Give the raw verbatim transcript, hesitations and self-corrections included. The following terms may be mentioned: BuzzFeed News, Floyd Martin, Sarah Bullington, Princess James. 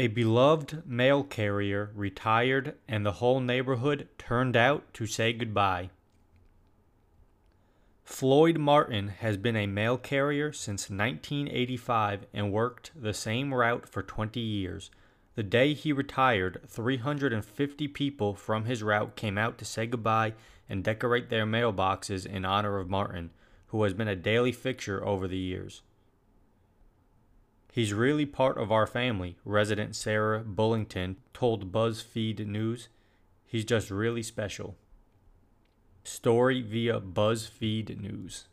A beloved mail carrier retired and the whole neighborhood turned out to say goodbye. Floyd Martin has been a mail carrier since nineteen eighty-five and worked the same route for twenty years. The day he retired, three hundred fifty people from his route came out to say goodbye and decorate their mailboxes in honor of Martin, who has been a daily fixture over the years. "He's really part of our family," resident Sarah Bullington told BuzzFeed News. "He's just really special." Story via BuzzFeed News.